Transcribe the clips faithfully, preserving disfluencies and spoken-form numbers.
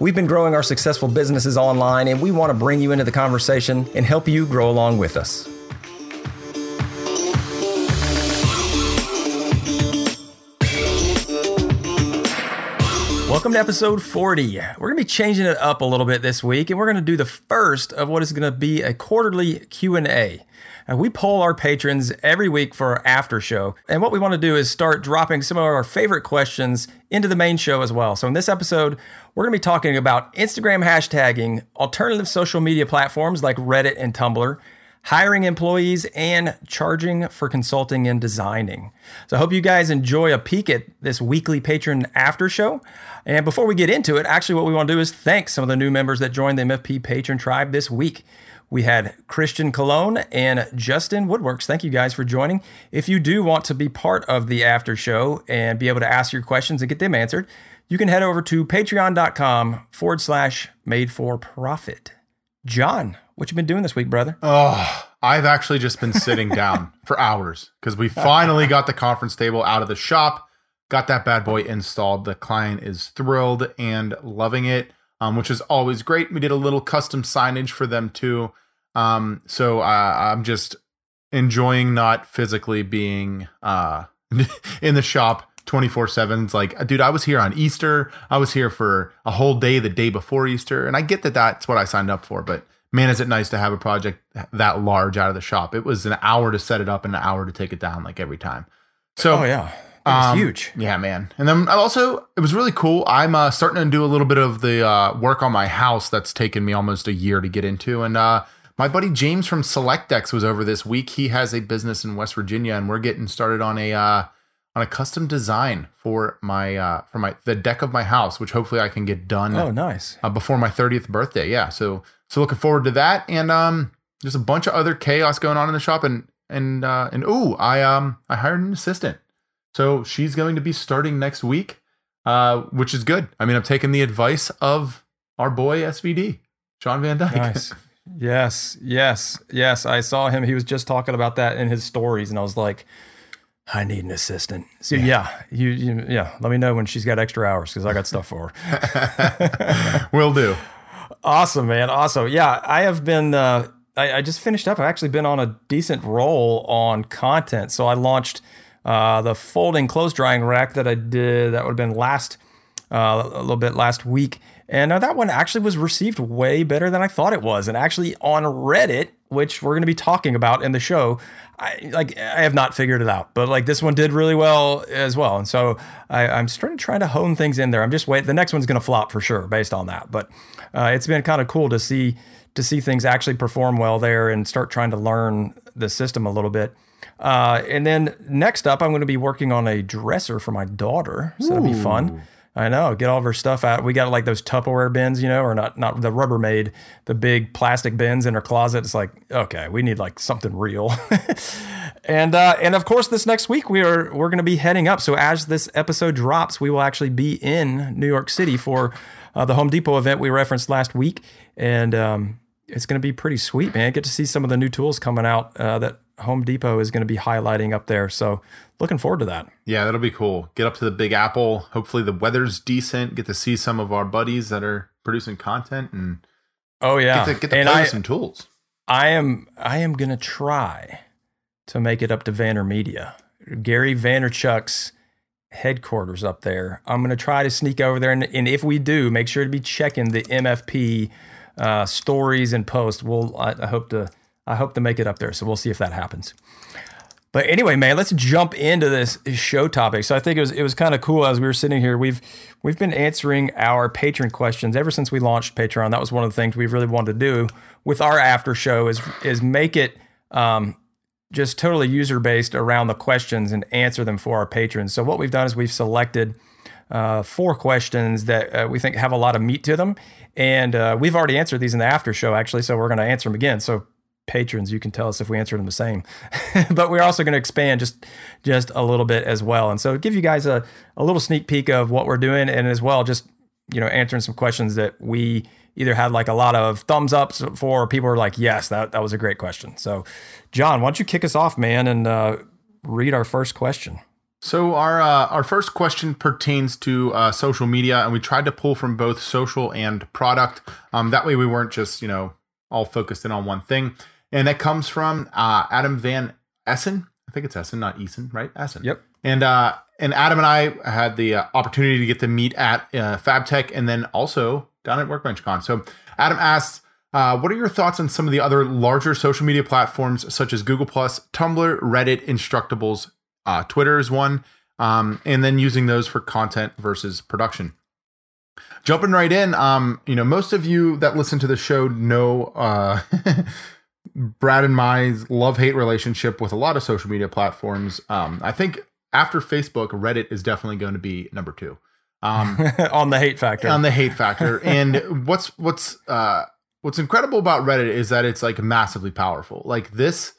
We've been growing our successful businesses online, and we want to bring you into the conversation and help you grow along with us. Welcome to episode forty. We're going to be changing it up a little bit this week, and we're going to do the first of what is going to be a quarterly Q and A. And we poll our patrons every week for our after show. And what we want to do is start dropping some of our favorite questions into the main show as well. So in this episode, we're going to be talking about Instagram hashtagging, alternative social media platforms like Reddit and Tumblr, hiring employees, and charging for consulting and designing. So I hope you guys enjoy a peek at this weekly patron after show. And before we get into it, actually what we want to do is thank some of the new members that joined the M F P patron tribe this week. We had Christian Cologne and Justin Woodworks. Thank you guys for joining. If you do want to be part of the after show and be able to ask your questions and get them answered, you can head over to patreon.com forward slash made for profit. John, what you been doing this week, brother? Oh, I've actually just been sitting down for hours because we finally got the conference table out of the shop, got that bad boy installed. The client is thrilled and loving it, um, which is always great. We did a little custom signage for them too. Um, so uh, I'm just enjoying not physically being uh, in the shop twenty-four seven. It's like, dude, I was here on Easter. I was here for a whole day the day before Easter. And I get that that's what I signed up for, but man, is it nice to have a project that large out of the shop. It was an hour to set it up and an hour to take it down, like every time. So, oh, yeah. It was um, huge. Yeah, man. And then also, it was really cool. I'm uh, starting to do a little bit of the uh, work on my house that's taken me almost a year to get into. And uh, my buddy James from SelectX was over this week. He has a business in West Virginia, and we're getting started on a uh, on a custom design for my uh, for my the deck of my house, which hopefully I can get done. Oh, nice. Uh, before my thirtieth birthday. Yeah. So. So looking forward to that, and um, there's a bunch of other chaos going on in the shop, and and uh, and ooh, I um I hired an assistant, so she's going to be starting next week, uh, which is good. I mean, I'm taking the advice of our boy S V D, John Van Dyke. Nice. Yes, yes, yes. I saw him. He was just talking about that in his stories, and I was like, I need an assistant. So yeah, yeah you, you yeah. Let me know when she's got extra hours because I got stuff for her. Will do. Awesome, man. Awesome. Yeah, I have been, uh, I, I just finished up. I've actually been on a decent roll on content. So I launched uh, the folding clothes drying rack that I did. That would have been last, uh, a little bit last week. And uh, that one actually was received way better than I thought it was. And actually on Reddit, which we're going to be talking about in the show, I, like, I have not figured it out, but like this one did really well as well. And so I, I'm starting to try to hone things in there. I'm just waiting. The next one's going to flop for sure based on that. But uh, it's been kind of cool to see, to see things actually perform well there and start trying to learn the system a little bit. Uh, and then next up, I'm going to be working on a dresser for my daughter. So that'll be fun. I know. Get all of her stuff out. We got like those Tupperware bins, you know, or not, not the Rubbermaid, the big plastic bins in her closet. It's like, okay, we need like something real. and, uh, and of course this next week we are, we're going to be heading up. So as this episode drops, we will actually be in New York City for uh, the Home Depot event we referenced last week. And, um, it's going to be pretty sweet, man. Get to see some of the new tools coming out, uh, that Home Depot is going to be highlighting up there. So looking forward to that. Yeah, that'll be cool. Get up to the Big Apple. Hopefully the weather's decent. Get to see some of our buddies that are producing content and oh yeah, get to, get to play I, with some tools. I am I am going to try to make it up to Vanner Media. Gary Vaynerchuk's headquarters up there. I'm going to try to sneak over there. And, and if we do, make sure to be checking the M F P uh, stories and posts. We'll, I, I hope to... I hope to make it up there. So we'll see if that happens. But anyway, man, let's jump into this show topic. So I think it was it was kind of cool as we were sitting here. We've we've been answering our patron questions ever since we launched Patreon. That was one of the things we really wanted to do with our after show is is make it um, just totally user based around the questions and answer them for our patrons. So what we've done is we've selected uh, four questions that uh, we think have a lot of meat to them, and uh, we've already answered these in the after show actually. So we're going to answer them again. So patrons, you can tell us if we answer them the same. But we're also going to expand just just a little bit as well. And so give you guys a, a little sneak peek of what we're doing, and as well just, you know, answering some questions that we either had like a lot of thumbs ups for, or people were like, yes, that, that was a great question. So John, why don't you kick us off, man, and uh, read our first question. So our uh, our first question pertains to uh, social media, and we tried to pull from both social and product. Um, that way we weren't just, you know, all focused in on one thing. And that comes from uh, Adam Van Essen. I think it's Essen, not Eason, right? Essen. Yep. And uh, and Adam and I had the uh, opportunity to get to meet at uh, Fabtech, and then also down at WorkbenchCon. So Adam asks, Uh, what are your thoughts on some of the other larger social media platforms such as Google plus, Tumblr, Reddit, Instructables, uh, Twitter is one, um, and then using those for content versus production? Jumping right in, um, you know, most of you that listen to the show know uh, Brad and my love-hate relationship with a lot of social media platforms. Um, I think after Facebook, Reddit is definitely going to be number two. Um, on the hate factor. On the hate factor. And what's... what's uh, What's incredible about Reddit is that it's like massively powerful. Like this,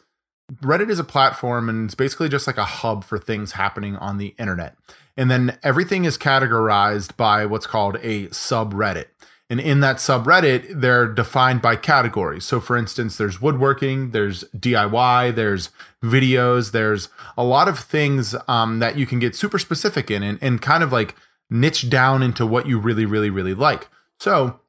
Reddit is a platform, and it's basically just like a hub for things happening on the internet. And then everything is categorized by what's called a subreddit. And in that subreddit, they're defined by categories. So for instance, there's woodworking, there's D I Y, there's videos, there's a lot of things um, that you can get super specific in and, and kind of like niche down into what you really, really, really like. So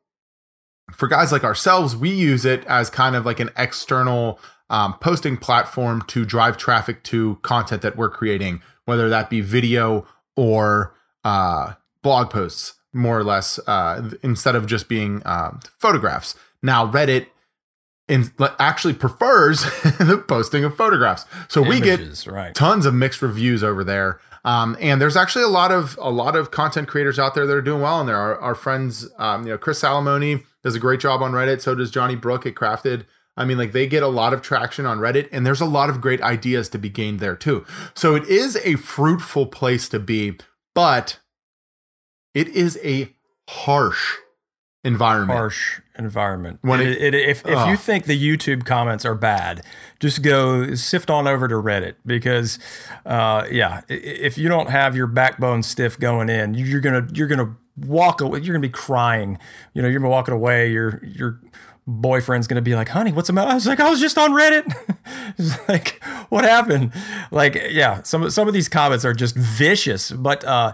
for guys like ourselves, we use it as kind of like an external um, posting platform to drive traffic to content that we're creating, whether that be video or uh, blog posts, more or less, uh, instead of just being uh, photographs. Now, Reddit in, actually prefers the posting of photographs. So images, we get right. tons of mixed reviews over there. Um, and there's actually a lot of a lot of content creators out there that are doing well in there. Our, our friends, um, you know, Chris Salomone does a great job on Reddit. So does Johnny Brook at Crafted. I mean, like they get a lot of traction on Reddit, and there's a lot of great ideas to be gained there too. So it is a fruitful place to be, but it is a harsh environment. Harsh environment. When it, it, it, if if uh, you think the YouTube comments are bad, just go sift on over to Reddit, because uh, yeah, if you don't have your backbone stiff going in, you're gonna you're gonna walk away. You're gonna be crying. You know, you're gonna walking away. Your your boyfriend's gonna be like, "Honey, what's the matter?" I was like, "I was just on Reddit." It's like, what happened? Like, yeah, some some of these comments are just vicious, but uh,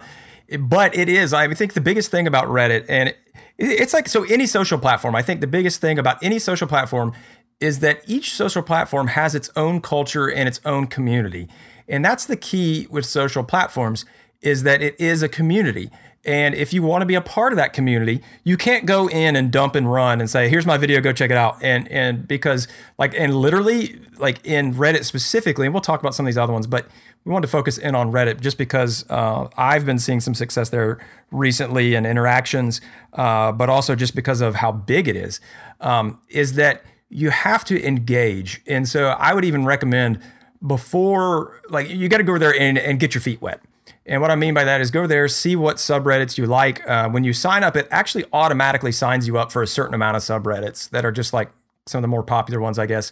but it is. I think the biggest thing about Reddit and it, It's like, so any social platform, I think the biggest thing about any social platform is that each social platform has its own culture and its own community. And that's the key with social platforms, is that it is a community. And if you want to be a part of that community, you can't go in and dump and run and say, here's my video, go check it out. And and because like, and literally like in Reddit specifically, and we'll talk about some of these other ones, but we wanted to focus in on Reddit just because uh, I've been seeing some success there recently and interactions, uh, but also just because of how big it is, um, is that you have to engage. And so I would even recommend before, like you got to go over there and, and get your feet wet. And what I mean by that is go over there, see what subreddits you like. Uh, when you sign up, it actually automatically signs you up for a certain amount of subreddits that are just like some of the more popular ones, I guess.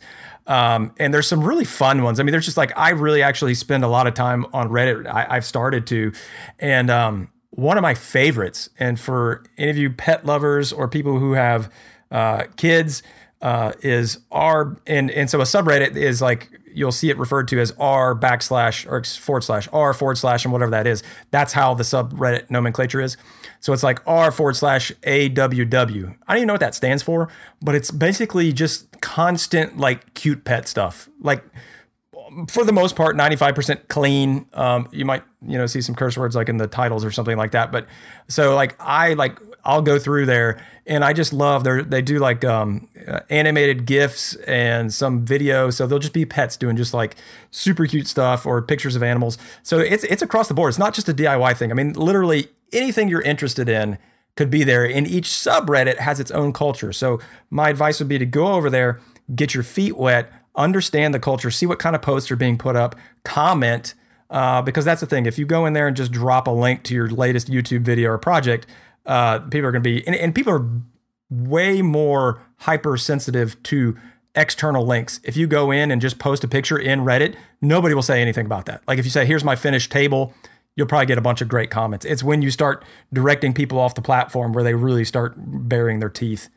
Um, and there's some really fun ones. I mean, there's just like, I really actually spend a lot of time on Reddit. I, I've started to. And um, one of my favorites, and for any of you pet lovers or people who have uh, kids, uh, is R. And, and so a subreddit is like, you'll see it referred to as R backslash or forward slash R forward slash and whatever that is. That's how the subreddit nomenclature is. So it's like R forward slash A W W. I don't even know what that stands for, but it's basically just constant like cute pet stuff. Like for the most part, ninety-five percent clean. Um, you might, you know, see some curse words like in the titles or something like that. But so like I like, I'll go through there and I just love their, they do like um, uh, animated GIFs and some video. So they'll just be pets doing just like super cute stuff or pictures of animals. So it's, it's across the board. It's not just a D I Y thing. I mean, literally anything you're interested in could be there, and each subreddit has its own culture. So my advice would be to go over there, get your feet wet, understand the culture, see what kind of posts are being put up, comment, uh, because that's the thing. If you go in there and just drop a link to your latest YouTube video or project, Uh, people are going to be, and, and people are way more hypersensitive to external links. If you go in and just post a picture in Reddit, nobody will say anything about that. Like if you say, here's my finished table, you'll probably get a bunch of great comments. It's when you start directing people off the platform where they really start burying their teeth.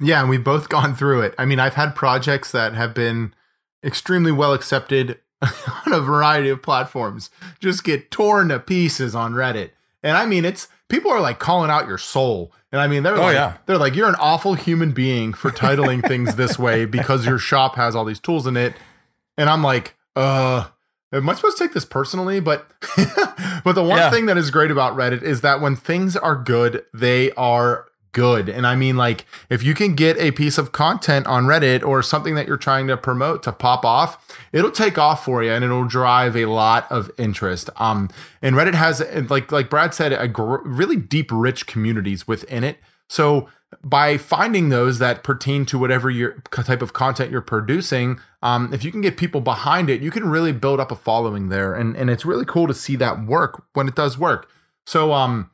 Yeah, and we've both gone through it. I mean, I've had projects that have been extremely well accepted on a variety of platforms just get torn to pieces on Reddit. And I mean, it's people are like calling out your soul. And I mean, they're, oh, like, yeah. they're like, you're an awful human being for titling things this way because your shop has all these tools in it. And I'm like, uh, am I supposed to take this personally? But but the one yeah. thing that is great about Reddit is that when things are good, they are good. And I mean, like, if you can get a piece of content on Reddit or something that you're trying to promote to pop off, it'll take off for you and it'll drive a lot of interest. Um, and Reddit has, like, like Brad said, a gr- really deep, rich communities within it. So by finding those that pertain to whatever your type of content you're producing, um, if you can get people behind it, you can really build up a following there. And, and it's really cool to see that work when it does work. So, um,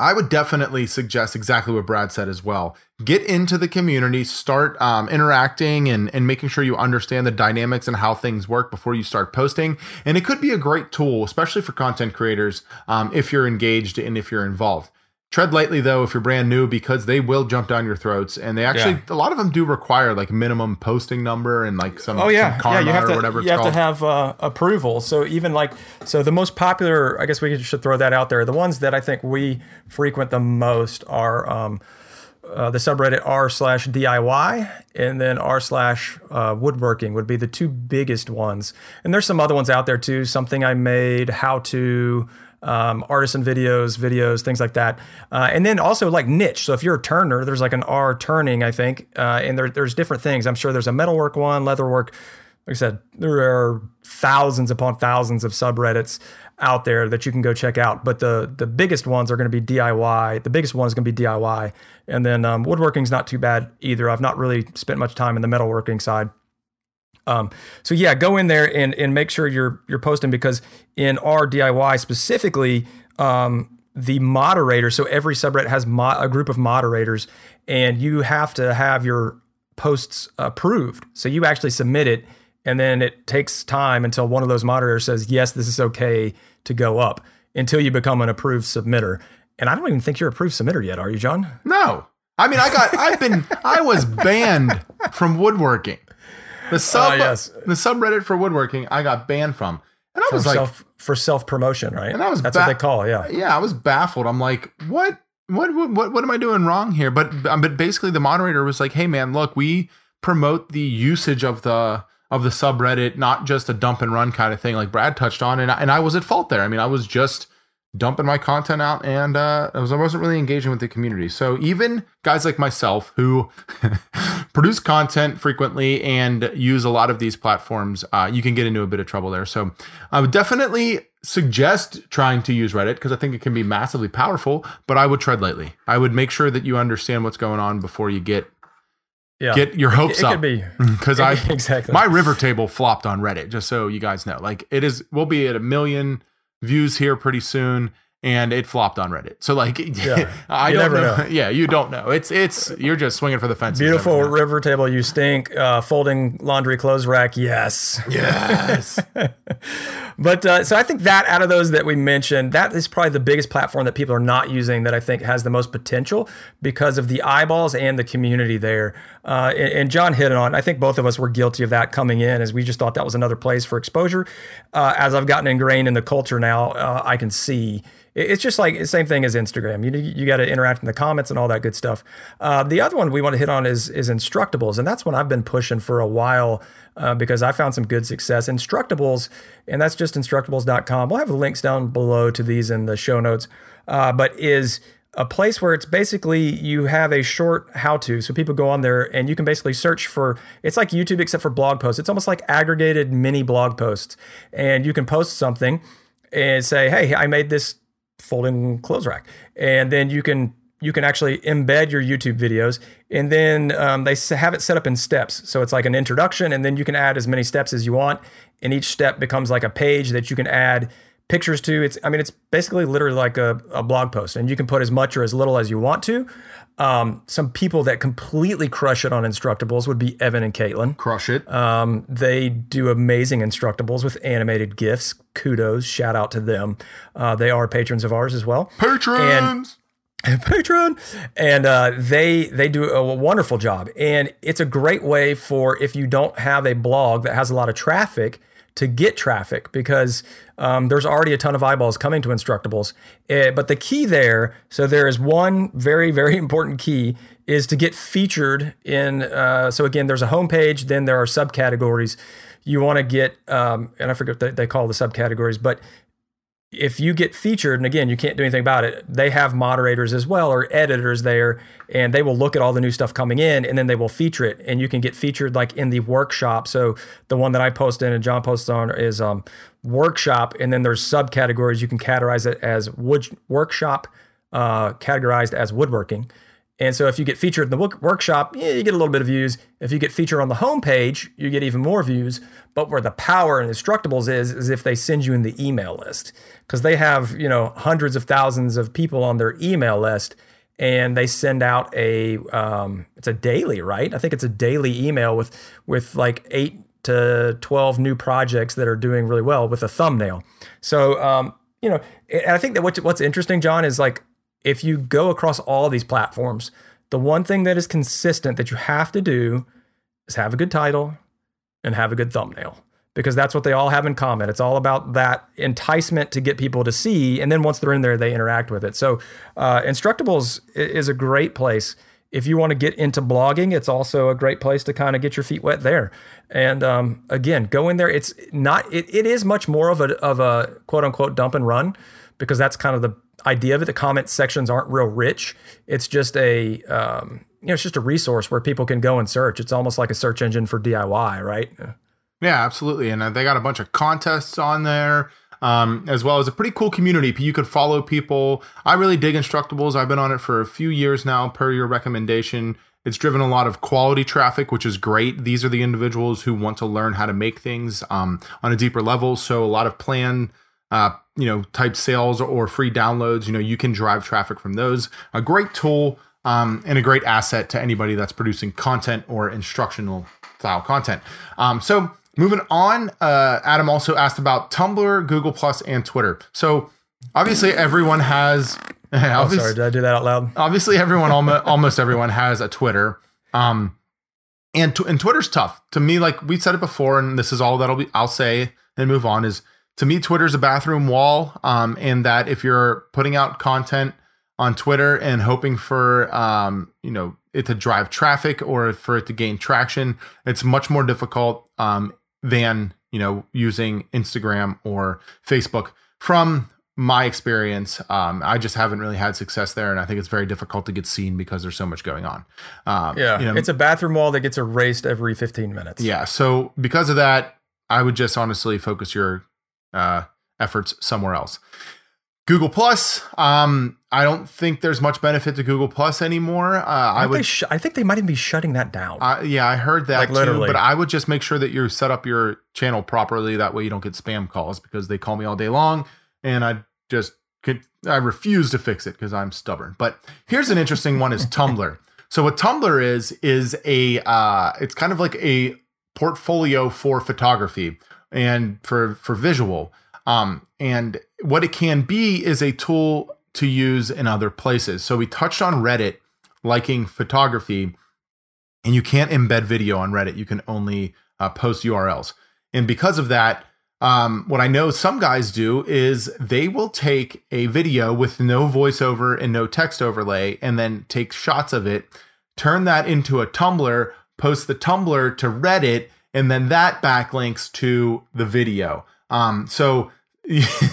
I would definitely suggest exactly what Brad said as well. Get into the community, start um, interacting and, and making sure you understand the dynamics and how things work before you start posting. And it could be a great tool, especially for content creators, um, if you're engaged and if you're involved. Tread lightly, though, if you're brand new, because they will jump down your throats. And they actually, yeah. a lot of them do require like minimum posting number and like some, oh, yeah. some karma yeah, you have to, or whatever it's you have called. to have uh, approval. So even like, so the most popular, I guess we should throw that out there. The ones that I think we frequent the most are um, uh, the subreddit r slash DIY and then r slash woodworking would be the two biggest ones. And there's some other ones out there too. Something I made, how to... Um, artisan videos, videos, things like that. Uh, and then also like niche. So if you're a turner, there's like an R turning, I think. Uh, and there, there's different things. I'm sure there's a metalwork one, leatherwork. Like I said, there are thousands upon thousands of subreddits out there that you can go check out. But the the biggest ones are going to be D I Y. The biggest one is going to be D I Y. And then um, woodworking's not too bad either. I've not really spent much time in the metalworking side. Um, so yeah, go in there and, and make sure you're, you're posting, because in our D I Y specifically, um, the moderator, so every subreddit has mo- a group of moderators, and you have to have your posts approved. So you actually submit it, and then it takes time until one of those moderators says, yes, this is okay to go up, until you become an approved submitter. And I don't even think you're approved submitter yet. Are you, John? No. I mean, I got, I've been, I was banned from woodworking. The sub, uh, yes. the subreddit for woodworking, I got banned from, and I for was like, self, for self promotion, right? And I was that's ba- what they call, yeah, yeah. I was baffled. I'm like, what, what, what, what am I doing wrong here? But, but basically, the moderator was like, hey, man, look, we promote the usage of the of the subreddit, not just a dump and run kind of thing, like Brad touched on, and I, and I was at fault there. I mean, I was just dumping my content out, and uh, I, was, I wasn't really engaging with the community. So even guys like myself who produce content frequently and use a lot of these platforms, uh, you can get into a bit of trouble there. So I would definitely suggest trying to use Reddit, because I think it can be massively powerful, but I would tread lightly. I would make sure that you understand what's going on before you get yeah. get your hopes it, it up. It could be. Because I exactly. my river table flopped on Reddit, just so you guys know. Like it is, we'll be at a million views here pretty soon, and it flopped on Reddit. So like, yeah, I don't never know. know. Yeah, you don't know. It's it's you're just swinging for the fences. Beautiful river table, you stink. Uh, folding laundry clothes rack, yes, yes. But uh, so I think that out of those that we mentioned, that is probably the biggest platform that people are not using that I think has the most potential because of the eyeballs and the community there. Uh, and, and John hit it on. I think both of us were guilty of that coming in, as we just thought that was another place for exposure. Uh, as I've gotten ingrained in the culture now, uh, I can see. It's just like the same thing as Instagram. You you got to interact in the comments and all that good stuff. Uh, the other one we want to hit on is is Instructables, and that's one I've been pushing for a while uh, because I found some good success. Instructables, and that's just Instructables dot com. We'll have links down below to these in the show notes, uh, but is a place where it's basically you have a short how-to. So people go on there and you can basically search for, it's like YouTube except for blog posts. It's almost like aggregated mini blog posts. And you can post something and say, hey, I made this folding clothes rack, and then you can you can actually embed your YouTube videos, and then um, they have it set up in steps. So it's like an introduction, and then you can add as many steps as you want, and each step becomes like a page that you can add pictures too. It's, I mean, it's basically literally like a, a blog post, and you can put as much or as little as you want to. Um, some people that completely crush it on Instructables would be Evan and Caitlin. Crush it. Um, they do amazing Instructables with animated GIFs. Kudos. Shout out to them. Uh, they are patrons of ours as well. Patrons! And, patron! And uh, they, they do a wonderful job. And it's a great way for, if you don't have a blog that has a lot of traffic, to get traffic, because um, there's already a ton of eyeballs coming to Instructables. Uh, but the key there, so there is one very, very important key, is to get featured in, uh, so again, there's a homepage, then there are subcategories. You wanna get, um, and I forget what they call the subcategories, but if you get featured, and again, you can't do anything about it, they have moderators as well, or editors there, and they will look at all the new stuff coming in, and then they will feature it. And you can get featured like in the workshop. So the one that I post in and John posts on is um, workshop, and then there's subcategories. You can categorize it as wood workshop, uh, categorized as woodworking. And so if you get featured in the work- workshop, yeah, you get a little bit of views. If you get featured on the homepage, you get even more views. But where the power in Instructables is, is if they send you in the email list. Because they have, you know, hundreds of thousands of people on their email list, and they send out a, um, it's a daily, right? I think it's a daily email with, with like eight to twelve new projects that are doing really well with a thumbnail. So, um, you know, and I think that what's, what's interesting, John, is like, if you go across all these platforms, the one thing that is consistent that you have to do is have a good title and have a good thumbnail, because that's what they all have in common. It's all about that enticement to get people to see. And then once they're in there, they interact with it. So uh, Instructables is a great place. If you want to get into blogging, it's also a great place to kind of get your feet wet there. And um, again, go in there. It's not, it, it is much more of a, of a quote unquote dump and run, because that's kind of the idea of it. The comment sections aren't real rich. It's just a, um, you know, it's just a resource where people can go and search. It's almost like a search engine for D I Y, right? Yeah, absolutely. And they got a bunch of contests on there, um, as well as a pretty cool community. You could follow people. I really dig Instructables. I've been on it for a few years now, per your recommendation. It's driven a lot of quality traffic, which is great. These are the individuals who want to learn how to make things um, on a deeper level. So a lot of plan Uh, you know, type sales or free downloads, you know, you can drive traffic from those. A great tool um, and a great asset to anybody that's producing content or instructional style content. Um, so moving on, uh, Adam also asked about Tumblr, Google Plus, and Twitter. So obviously everyone has... Oh, sorry, did I do that out loud? Obviously everyone, almost, almost everyone has a Twitter. Um, and, t- and Twitter's tough. To me, like we said it before, and this is all that'll be, I'll say and move on is, to me, Twitter's a bathroom wall, um, and that if you're putting out content on Twitter and hoping for um, you know, it to drive traffic or for it to gain traction, it's much more difficult um, than, you know, using Instagram or Facebook. From my experience, um, I just haven't really had success there, and I think it's very difficult to get seen because there's so much going on. Um, yeah, you know, it's a bathroom wall that gets erased every fifteen minutes. Yeah, so because of that, I would just honestly focus your uh, efforts somewhere else. Google Plus. Um, I don't think there's much benefit to Google Plus anymore. Uh, I, I would, sh- I think they might even be shutting that down. Uh, yeah, I heard that like, too, literally. But I would just make sure that you set up your channel properly. That way you don't get spam calls, because they call me all day long and I just could, I refuse to fix it, cause I'm stubborn. But here's an interesting one is Tumblr. So what Tumblr is, is a, uh, it's kind of like a portfolio for photography and for, for visual. Um, and what it can be is a tool to use in other places. So we touched on Reddit liking photography, and you can't embed video on Reddit. You can only uh, post U R Ls. And because of that, um, what I know some guys do is they will take a video with no voiceover and no text overlay, and then take shots of it, turn that into a Tumblr, post the Tumblr to Reddit, and then that backlinks to the video. Um, so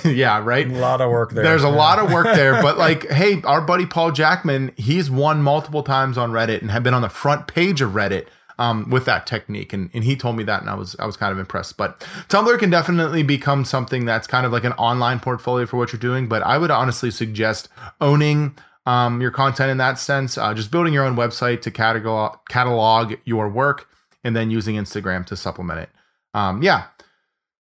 yeah, right. A lot of work there. There's a yeah. lot of work there, but like, hey, our buddy Paul Jackman, he's won multiple times on Reddit and have been on the front page of Reddit, um, with that technique. And, and he told me that, and I was, I was kind of impressed. But Tumblr can definitely become something that's kind of like an online portfolio for what you're doing. But I would honestly suggest owning, um, your content in that sense, uh, just building your own website to catalog, catalog your work, and then using Instagram to supplement it. Um, yeah.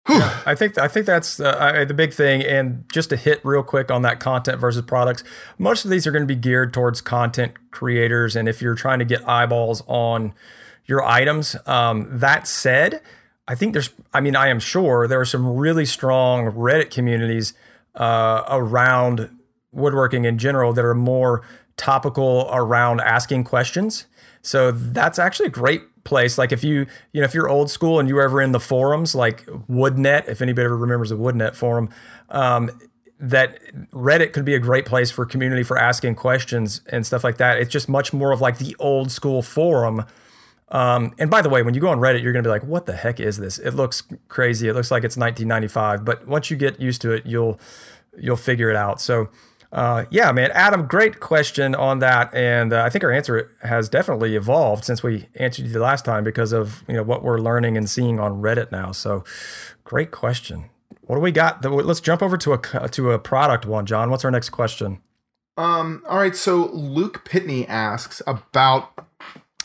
Yeah, I think I think that's uh, I, the big thing. And just to hit real quick on that content versus products, most of these are going to be geared towards content creators. And if you're trying to get eyeballs on your items, um, that said, I think there's, I mean, I am sure there are some really strong Reddit communities uh, around woodworking in general that are more topical around asking questions. So that's actually a great place. Like if you, you know, if you're old school and you were ever in the forums, like Woodnet, if anybody ever remembers the Woodnet forum, um, that Reddit could be a great place for community for asking questions and stuff like that. It's just much more of like the old school forum. Um, and by the way, when you go on Reddit, you're going to be like, what the heck is this? It looks crazy. It looks like it's nineteen ninety-five, but once you get used to it, you'll, you'll figure it out. So, Uh, yeah, man, Adam, great question on that. And uh, I think our answer has definitely evolved since we answered you the last time because of, you know, what we're learning and seeing on Reddit now. So great question. What do we got? Let's jump over to a, to a product one, John. What's our next question? Um, all right. So Luke Pitney asks about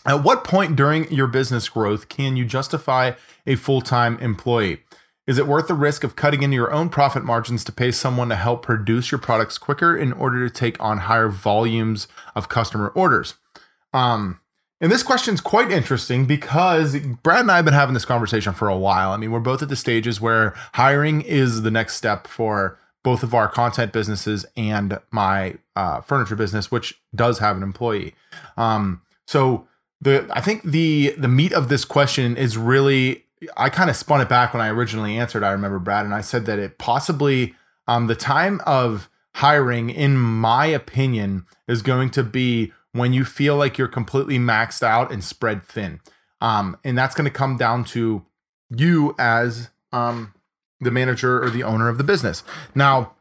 at what point during your business growth can you justify a full-time employee? Is it worth the risk of cutting into your own profit margins to pay someone to help produce your products quicker in order to take on higher volumes of customer orders? Um, and this question is quite interesting because Brad and I have been having this conversation for a while. I mean, we're both at the stages where hiring is the next step for both of our content businesses and my uh, furniture business, which does have an employee. Um, so the I think the the meat of this question is really, I kind of spun it back when I originally answered. I remember Brad and I said that it possibly um, the time of hiring, in my opinion, is going to be when you feel like you're completely maxed out and spread thin. Um, and that's going to come down to you as um, the manager or the owner of the business. Now,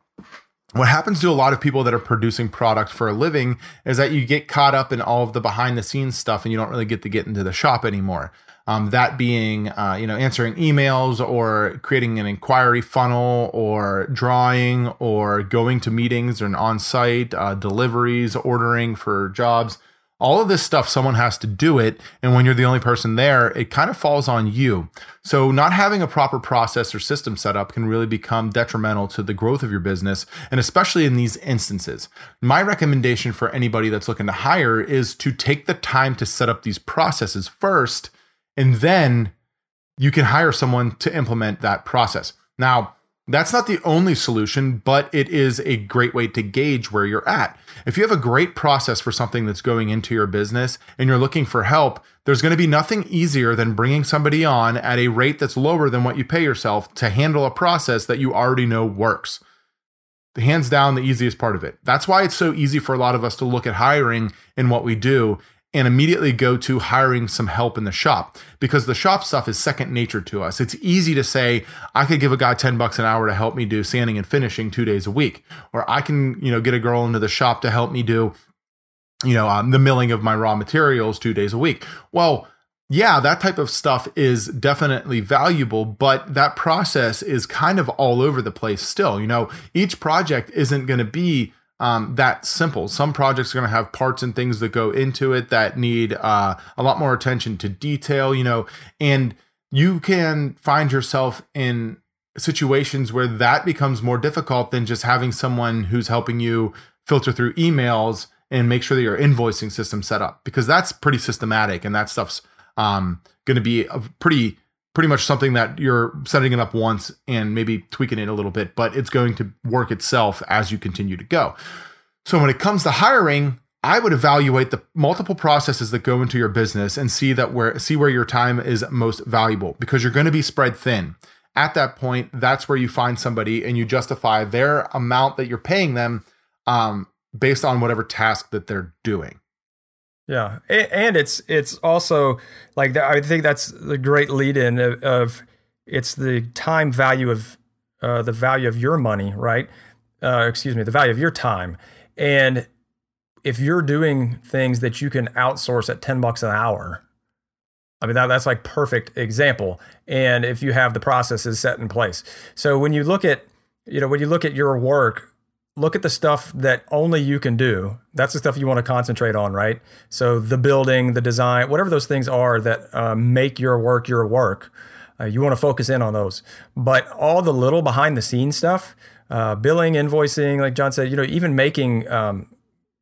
what happens to a lot of people that are producing product for a living is that you get caught up in all of the behind the scenes stuff and you don't really get to get into the shop anymore. Um, that being, uh, you know, answering emails or creating an inquiry funnel or drawing or going to meetings and on-site uh, deliveries, ordering for jobs, all of this stuff, someone has to do it. And when you're the only person there, it kind of falls on you. So not having a proper process or system set up can really become detrimental to the growth of your business. And especially in these instances, my recommendation for anybody that's looking to hire is to take the time to set up these processes first. And then you can hire someone to implement that process. Now, that's not the only solution, but it is a great way to gauge where you're at. If you have a great process for something that's going into your business and you're looking for help, there's going to be nothing easier than bringing somebody on at a rate that's lower than what you pay yourself to handle a process that you already know works. Hands down, the easiest part of it. That's why it's so easy for a lot of us to look at hiring and what we do and immediately go to hiring some help in the shop, because the shop stuff is second nature to us. It's easy to say, I could give a guy ten bucks an hour to help me do sanding and finishing two days a week, or I can, you know, get a girl into the shop to help me do, you know, um, the milling of my raw materials two days a week. Well, yeah, that type of stuff is definitely valuable, but that process is kind of all over the place still. You know, each project isn't going to be Um, that simple. Some projects are going to have parts and things that go into it that need uh, a lot more attention to detail, you know, and you can find yourself in situations where that becomes more difficult than just having someone who's helping you filter through emails and make sure that your invoicing system set up, because that's pretty systematic and that stuff's um, going to be a pretty pretty much something that you're setting it up once and maybe tweaking it a little bit, but it's going to work itself as you continue to go. So when it comes to hiring, I would evaluate the multiple processes that go into your business and see that where see where your time is most valuable, because you're going to be spread thin. At that point, that's where you find somebody and you justify their amount that you're paying them um, based on whatever task that they're doing. Yeah. And it's, it's also like, I think that's the great lead in of, of it's the time value of, uh, the value of your money, right? Uh, excuse me, the value of your time. And if you're doing things that you can outsource at ten bucks an hour, I mean, that, that's like perfect example. And if you have the processes set in place. So when you look at, you know, when you look at your work, look at the stuff that only you can do. That's the stuff you want to concentrate on, right? So the building, the design, whatever those things are that uh, make your work your work, Uh, you want to focus in on those. But all the little behind the scenes stuff, uh, billing, invoicing, like John said, you know, even making um,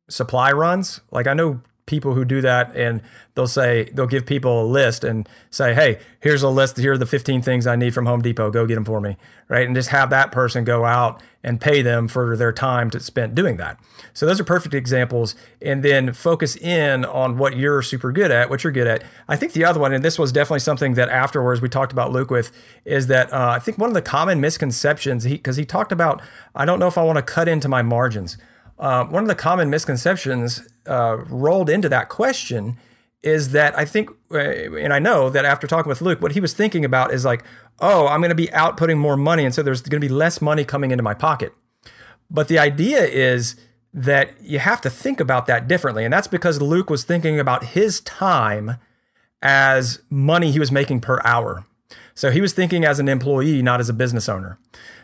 supply runs. Like I know people who do that, and they'll say, they'll give people a list and say, hey, here's a list. Here are the fifteen things I need from Home Depot. Go get them for me. Right. And just have that person go out and pay them for their time to spent doing that. So those are perfect examples. And then focus in on what you're super good at, what you're good at. I think the other one, and this was definitely something that afterwards we talked about Luke with, is that uh, I think one of the common misconceptions, he because he talked about, I don't know if I want to cut into my margins. Uh, one of the common misconceptions uh, rolled into that question is that I think, and I know that after talking with Luke, what he was thinking about is like, oh, I'm going to be outputting more money, and so there's going to be less money coming into my pocket. But the idea is that you have to think about that differently, and that's because Luke was thinking about his time as money he was making per hour. So he was thinking as an employee, not as a business owner.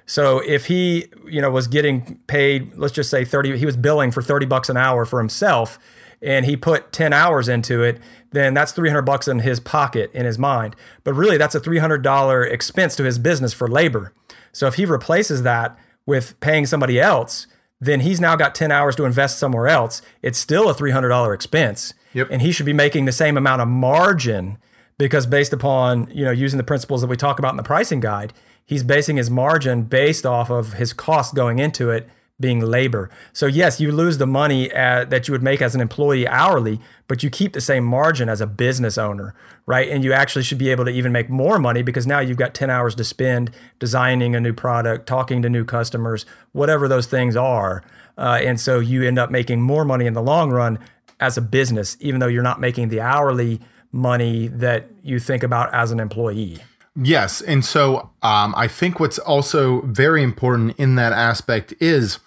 So if he, you know, was getting paid, let's just say thirty, he was billing for thirty bucks an hour for himself, and he put ten hours into it, then that's three hundred bucks in his pocket, in his mind. But really, that's a three hundred dollars expense to his business for labor. So if he replaces that with paying somebody else, then he's now got ten hours to invest somewhere else. It's still a three hundred dollars expense. Yep. And he should be making the same amount of margin, because based upon, you know, using the principles that we talk about in the pricing guide, he's basing his margin based off of his cost going into it being labor. So yes, you lose the money at, that you would make as an employee hourly, but you keep the same margin as a business owner, right? And you actually should be able to even make more money, because now you've got ten hours to spend designing a new product, talking to new customers, whatever those things are. Uh, and so you end up making more money in the long run as a business, even though you're not making the hourly money that you think about as an employee. Yes. And so um, I think what's also very important in that aspect is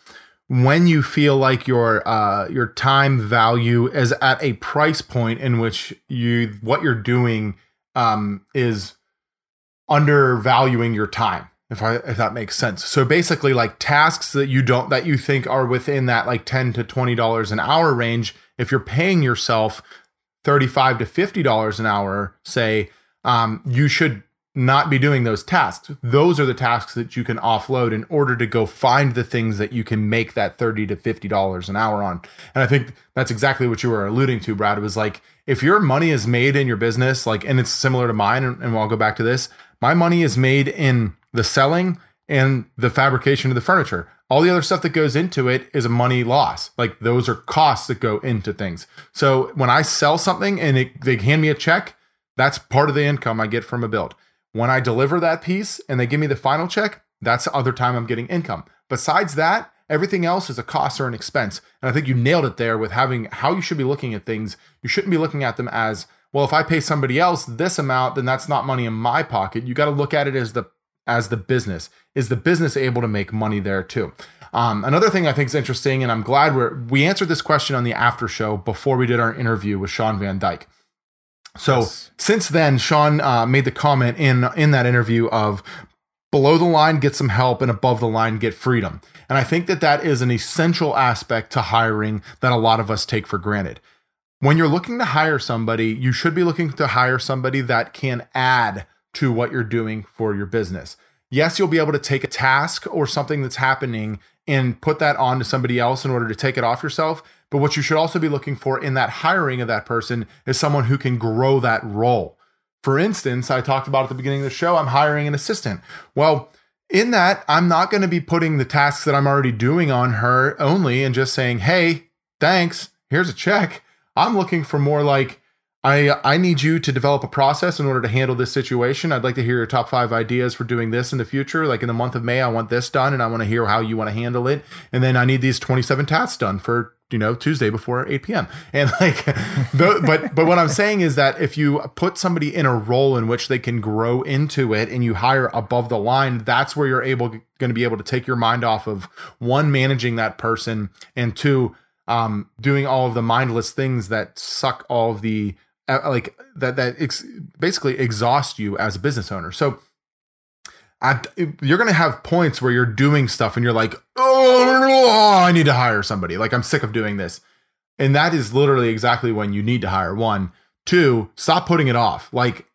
when you feel like your uh, your time value is at a price point in which you what you're doing um, is undervaluing your time, if I if that makes sense. So basically, like tasks that you don't that you think are within that like ten to twenty dollars an hour range, if you're paying yourself thirty-five to fifty dollars an hour, say, um, you should not be doing those tasks. Those are the tasks that you can offload in order to go find the things that you can make that thirty to fifty dollars an hour on. And I think that's exactly what you were alluding to, Brad. It was like, if your money is made in your business, like, and it's similar to mine, and, and I'll go back to this, my money is made in the selling and the fabrication of the furniture. All the other stuff that goes into it is a money loss. Like those are costs that go into things. So when I sell something and it, they hand me a check, that's part of the income I get from a build. When I deliver that piece and they give me the final check, that's the other time I'm getting income. Besides that, everything else is a cost or an expense. And I think you nailed it there with having how you should be looking at things. You shouldn't be looking at them as, well, if I pay somebody else this amount, then that's not money in my pocket. You got to look at it as the as the business. Is the business able to make money there too? Um, another thing I think is interesting, and I'm glad we're, we answered this question on the after show before we did our interview with Sean Van Dyke. So yes. Since then, Sean uh, made the comment in, in that interview of below the line, get some help, and above the line, get freedom. And I think that that is an essential aspect to hiring that a lot of us take for granted. When you're looking to hire somebody, you should be looking to hire somebody that can add to what you're doing for your business. Yes, you'll be able to take a task or something that's happening and put that on to somebody else in order to take it off yourself. But what you should also be looking for in that hiring of that person is someone who can grow that role. For instance, I talked about at the beginning of the show, I'm hiring an assistant. Well, in that, I'm not going to be putting the tasks that I'm already doing on her only and just saying, hey, thanks, here's a check. I'm looking for more like, I I need you to develop a process in order to handle this situation. I'd like to hear your top five ideas for doing this in the future. Like in the month of May, I want this done and I want to hear how you want to handle it. And then I need these twenty-seven tasks done for, you know, Tuesday before eight p.m. And like, the, but, but what I'm saying is that if you put somebody in a role in which they can grow into it and you hire above the line, that's where you're able going to be able to take your mind off of one, managing that person, and two, um, doing all of the mindless things that suck all of the, like that, that ex- basically exhaust you as a business owner. So I, you're going to have points where you're doing stuff and you're like, oh, I need to hire somebody. Like I'm sick of doing this. And that is literally exactly when you need to hire one. Two, stop putting it off. Like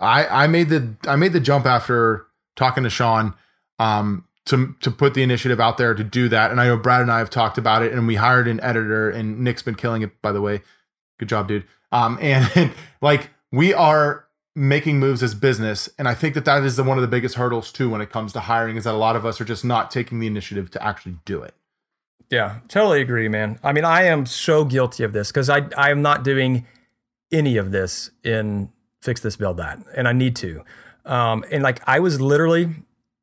I, I made the I made the jump after talking to Sean um, to to put the initiative out there to do that. And I know Brad and I have talked about it, and we hired an editor, and Nick's been killing it, by the way. Good job, dude. Um, and like, we are making moves as business, and I think that that is the, one of the biggest hurdles too when it comes to hiring, is that a lot of us are just not taking the initiative to actually do it. Yeah, totally agree, man. I mean, I am so guilty of this because I I am not doing any of this in Fix This, Build That, and I need to. Um, and like, I was literally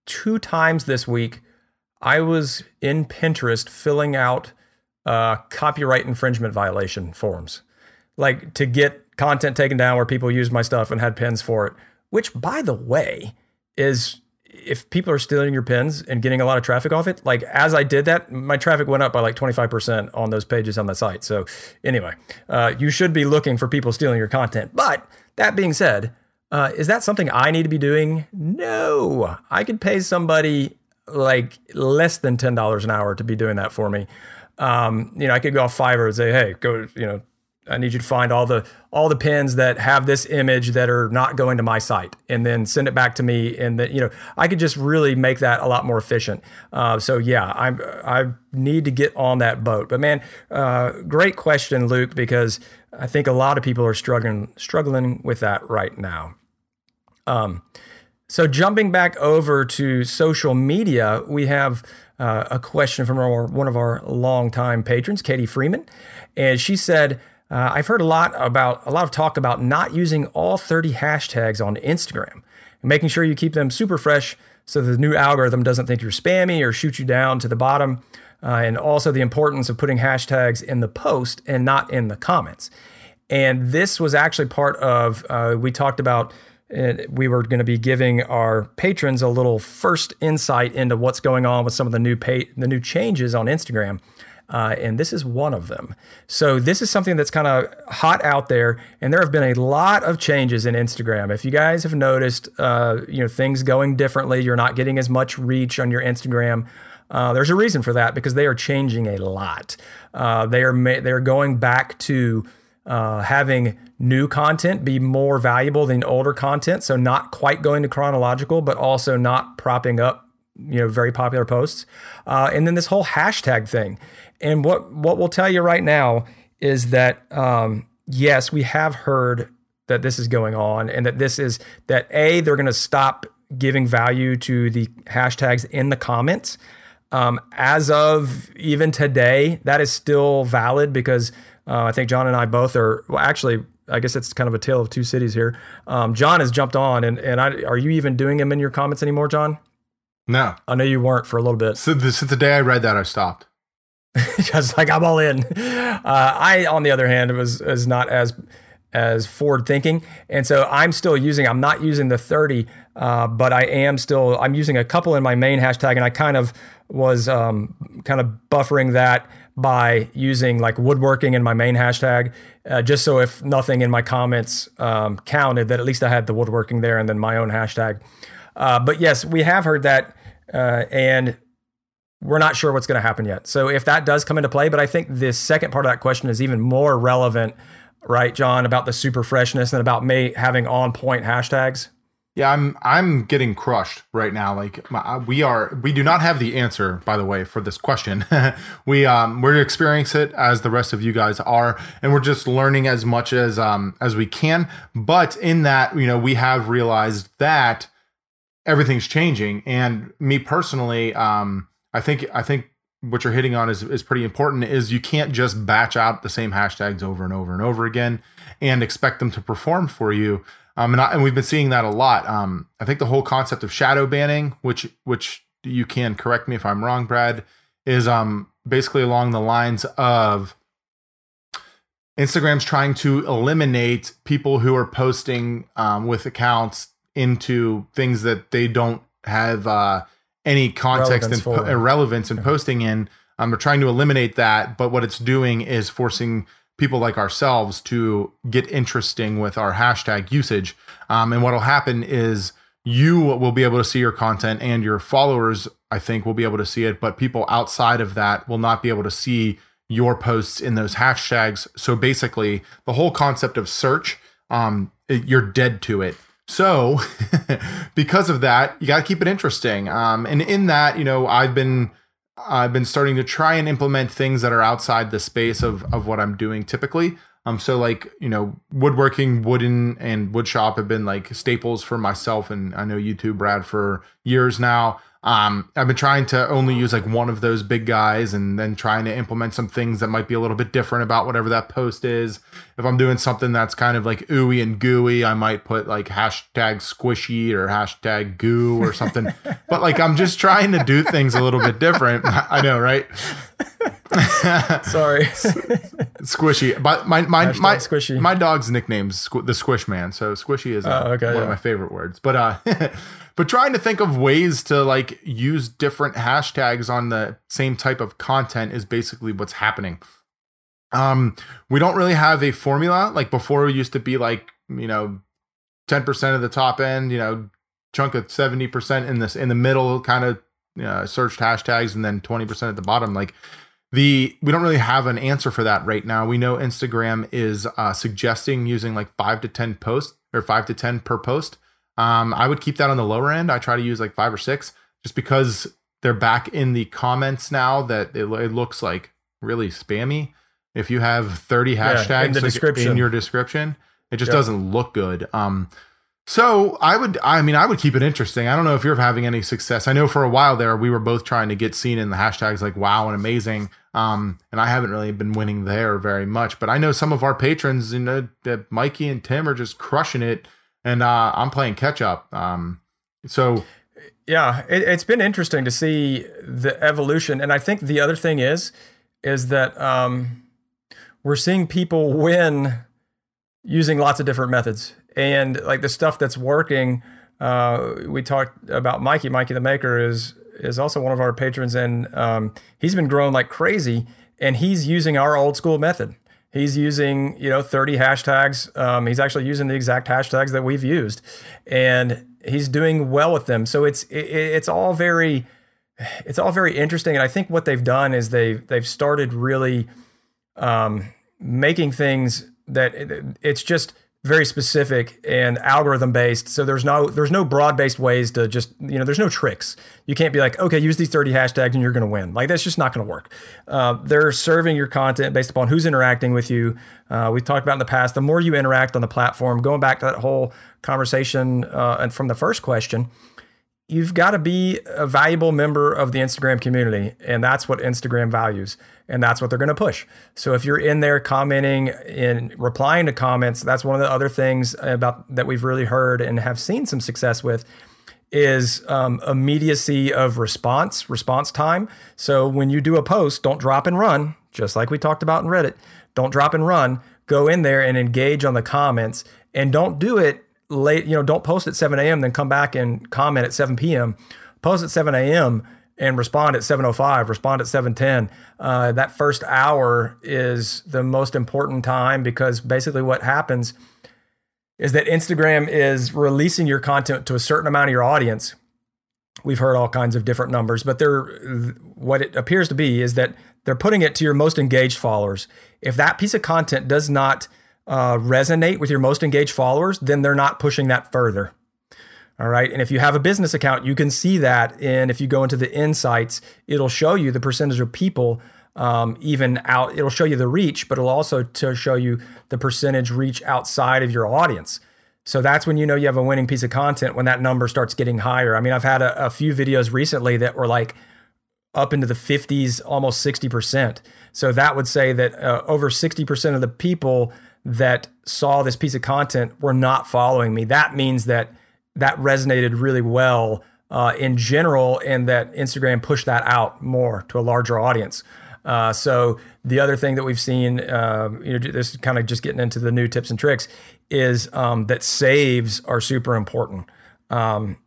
two times this week, I was in Pinterest filling out uh, copyright infringement violation forms, like to get content taken down where people used my stuff and had pins for it. Which, by the way, is, if people are stealing your pins and getting a lot of traffic off it, like as I did that, my traffic went up by like twenty-five percent on those pages on the site. So anyway, uh, you should be looking for people stealing your content. But that being said, uh, is that something I need to be doing? No, I could pay somebody like less than ten dollars an hour to be doing that for me. Um, you know, I could go off Fiverr and say, hey, go, you know, I need you to find all the all the pins that have this image that are not going to my site, and then send it back to me. And that, you know, I could just really make that a lot more efficient. Uh, so yeah, I I need to get on that boat. But man, uh, great question, Luke, because I think a lot of people are struggling struggling with that right now. Um, so jumping back over to social media, we have uh, a question from our, one of our longtime patrons, Katie Freeman, and she said, Uh, I've heard a lot about a lot of talk about not using all thirty hashtags on Instagram and making sure you keep them super fresh so the new algorithm doesn't think you're spammy or shoot you down to the bottom. Uh, and also the importance of putting hashtags in the post and not in the comments. And this was actually part of, uh, we talked about, uh, we were going to be giving our patrons a little first insight into what's going on with some of the new pay, the new changes on Instagram. Uh, and this is one of them. So this is something that's kind of hot out there, and there have been a lot of changes in Instagram. If you guys have noticed, uh, you know, things going differently, you're not getting as much reach on your Instagram. Uh, there's a reason for that, because they are changing a lot. Uh, they are ma- they're going back to uh, having new content be more valuable than older content. So not quite going to chronological, but also not propping up, you know, very popular posts. Uh, and then this whole hashtag thing. And what, what we'll tell you right now is that, um, yes, we have heard that this is going on, and that this is that A, they're going to stop giving value to the hashtags in the comments. Um, as of even today, that is still valid, because uh, I think John and I both are, well, actually, I guess it's kind of a tale of two cities here. Um, John has jumped on, and, and I, are you even doing them in your comments anymore, John? No. I know you weren't for a little bit. So since the day I read that, I stopped. Just like, I'm all in. Uh, I, on the other hand, was is not as as forward thinking, and so I'm still using. I'm not using the thirty, uh, but I am still. I'm using a couple in my main hashtag, and I kind of was um, kind of buffering that by using like woodworking in my main hashtag, uh, just so if nothing in my comments um, counted, that at least I had the woodworking there, and then my own hashtag. Uh, but yes, we have heard that, uh, and we're not sure what's going to happen yet. So if that does come into play, but I think the second part of that question is even more relevant, right, John, about the super freshness and about me having on point hashtags. Yeah, I'm I'm getting crushed right now. Like my, we are, we do not have the answer, by the way, for this question. we um we're experiencing it as the rest of you guys are, and we're just learning as much as um as we can. But in that, you know, we have realized that everything's changing, and me personally, um. I think I think what you're hitting on is, is pretty important, is you can't just batch out the same hashtags over and over and over again and expect them to perform for you. Um, and, I, and we've been seeing that a lot. Um, I think the whole concept of shadow banning, which which you can correct me if I'm wrong, Brad, is um, basically along the lines of Instagram's trying to eliminate people who are posting um, with accounts into things that they don't have uh any context and po- irrelevance and yeah. posting in. Um, we're trying to eliminate that, but what it's doing is forcing people like ourselves to get interesting with our hashtag usage. Um, and what'll happen is you will be able to see your content, and your followers, I think, will be able to see it, but people outside of that will not be able to see your posts in those hashtags. So basically the whole concept of search, um, it, you're dead to it. So because of that, you got to keep it interesting. Um, and in that, you know, I've been I've been starting to try and implement things that are outside the space of of what I'm doing typically. Um, so like, you know, woodworking, wooden and wood shop have been like staples for myself. And I know you too, Brad, for years now. Um, I've been trying to only use like one of those big guys and then trying to implement some things that might be a little bit different about whatever that post is. If I'm doing something that's kind of like ooey and gooey, I might put like hashtag squishy or hashtag goo or something, but like, I'm just trying to do things a little bit different. I know, right? Sorry. Squishy. But my, my, hashtag my, squishy. My dog's nickname's squ- the Squish Man. So squishy is uh, oh, okay, one yeah. of my favorite words, but, uh, but trying to think of ways to like use different hashtags on the same type of content is basically what's happening. Um, we don't really have a formula. Like before, we used to be like, you know, ten percent of the top end, you know, chunk of seventy percent in this, in the middle kind of uh, searched hashtags, and then twenty percent at the bottom. Like the, we don't really have an answer for that right now. We know Instagram is uh, suggesting using like five to ten posts or five to ten per post. Um, I would keep that on the lower end. I try to use like five or six just because they're back in the comments now that it, it looks like really spammy. If you have thirty hashtags yeah, in, the like description. in your description, it just yep. doesn't look good. Um, so I would, I mean, I would keep it interesting. I don't know if you're having any success. I know for a while there, we were both trying to get seen in the hashtags like wow and amazing. Um, and I haven't really been winning there very much, but I know some of our patrons, you know, that Mikey and Tim are just crushing it. And uh, I'm playing catch up. Um, so, yeah, it, it's been interesting to see the evolution. And I think the other thing is, is that um, we're seeing people win using lots of different methods. And like the stuff that's working, uh, we talked about Mikey. Mikey the Maker is is also one of our patrons. And um, he's been growing like crazy. And he's using our old school method. He's using, you know, thirty hashtags. Um, he's actually using the exact hashtags that we've used, and he's doing well with them. So it's it, it's all very, it's all very interesting. And I think what they've done is they've they've started really um, making things that it, it's just very specific and algorithm based. So there's no there's no broad based ways to just, you know, there's no tricks. You can't be like, okay, use these thirty hashtags and you're going to win. Like that's just not going to work. Uh, they're serving your content based upon who's interacting with you. Uh, we've talked about in the past, the more you interact on the platform, going back to that whole conversation uh, and from the first question, you've got to be a valuable member of the Instagram community. And that's what Instagram values. And that's what they're going to push. So if you're in there commenting and replying to comments, that's one of the other things about that we've really heard and have seen some success with is um, immediacy of response, response time. So when you do a post, don't drop and run, just like we talked about in Reddit. Don't drop and run. Go in there and engage on the comments, and don't do it late, you know, don't post at seven a.m. then come back and comment at seven p.m. Post at seven a.m. and respond at seven oh five, respond at seven ten. Uh, that first hour is the most important time, because basically what happens is that Instagram is releasing your content to a certain amount of your audience. We've heard all kinds of different numbers, but they're, what it appears to be is that they're putting it to your most engaged followers. If that piece of content does not Uh, resonate with your most engaged followers, then they're not pushing that further. All right. And if you have a business account, you can see that. And if you go into the insights, it'll show you the percentage of people um, even out. It'll show you the reach, but it'll also to show you the percentage reach outside of your audience. So that's when you know you have a winning piece of content, when that number starts getting higher. I mean, I've had a, a few videos recently that were like up into the fifties, almost sixty percent. So that would say that uh, over sixty percent of the people that saw this piece of content were not following me. That means that that resonated really well uh, in general, and that Instagram pushed that out more to a larger audience. Uh, so the other thing that we've seen, uh, you know, this is kind of just getting into the new tips and tricks, is um, that saves are super important. Um,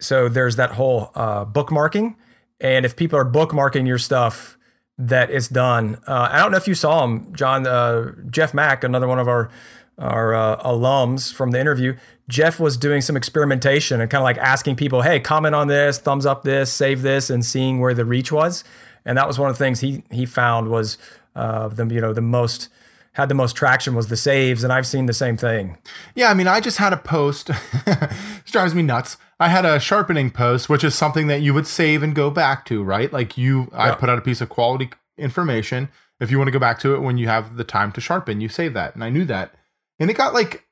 so there's that whole uh, bookmarking. And if people are bookmarking your stuff, that is done. Uh, I don't know if you saw him, John, uh, Jeff Mack, another one of our, our uh, alums from the interview. Jeff was doing some experimentation and kind of like asking people, hey, comment on this, thumbs up this, save this, and seeing where the reach was. And that was one of the things he he found was uh, the, you know, the most had the most traction was the saves. And I've seen the same thing. Yeah. I mean, I just had a post, this drives me nuts. I had a sharpening post, which is something that you would save and go back to, right? Like you, yeah. I put out a piece of quality information. If you want to go back to it when you have the time to sharpen, you save that. And I knew that. And it got like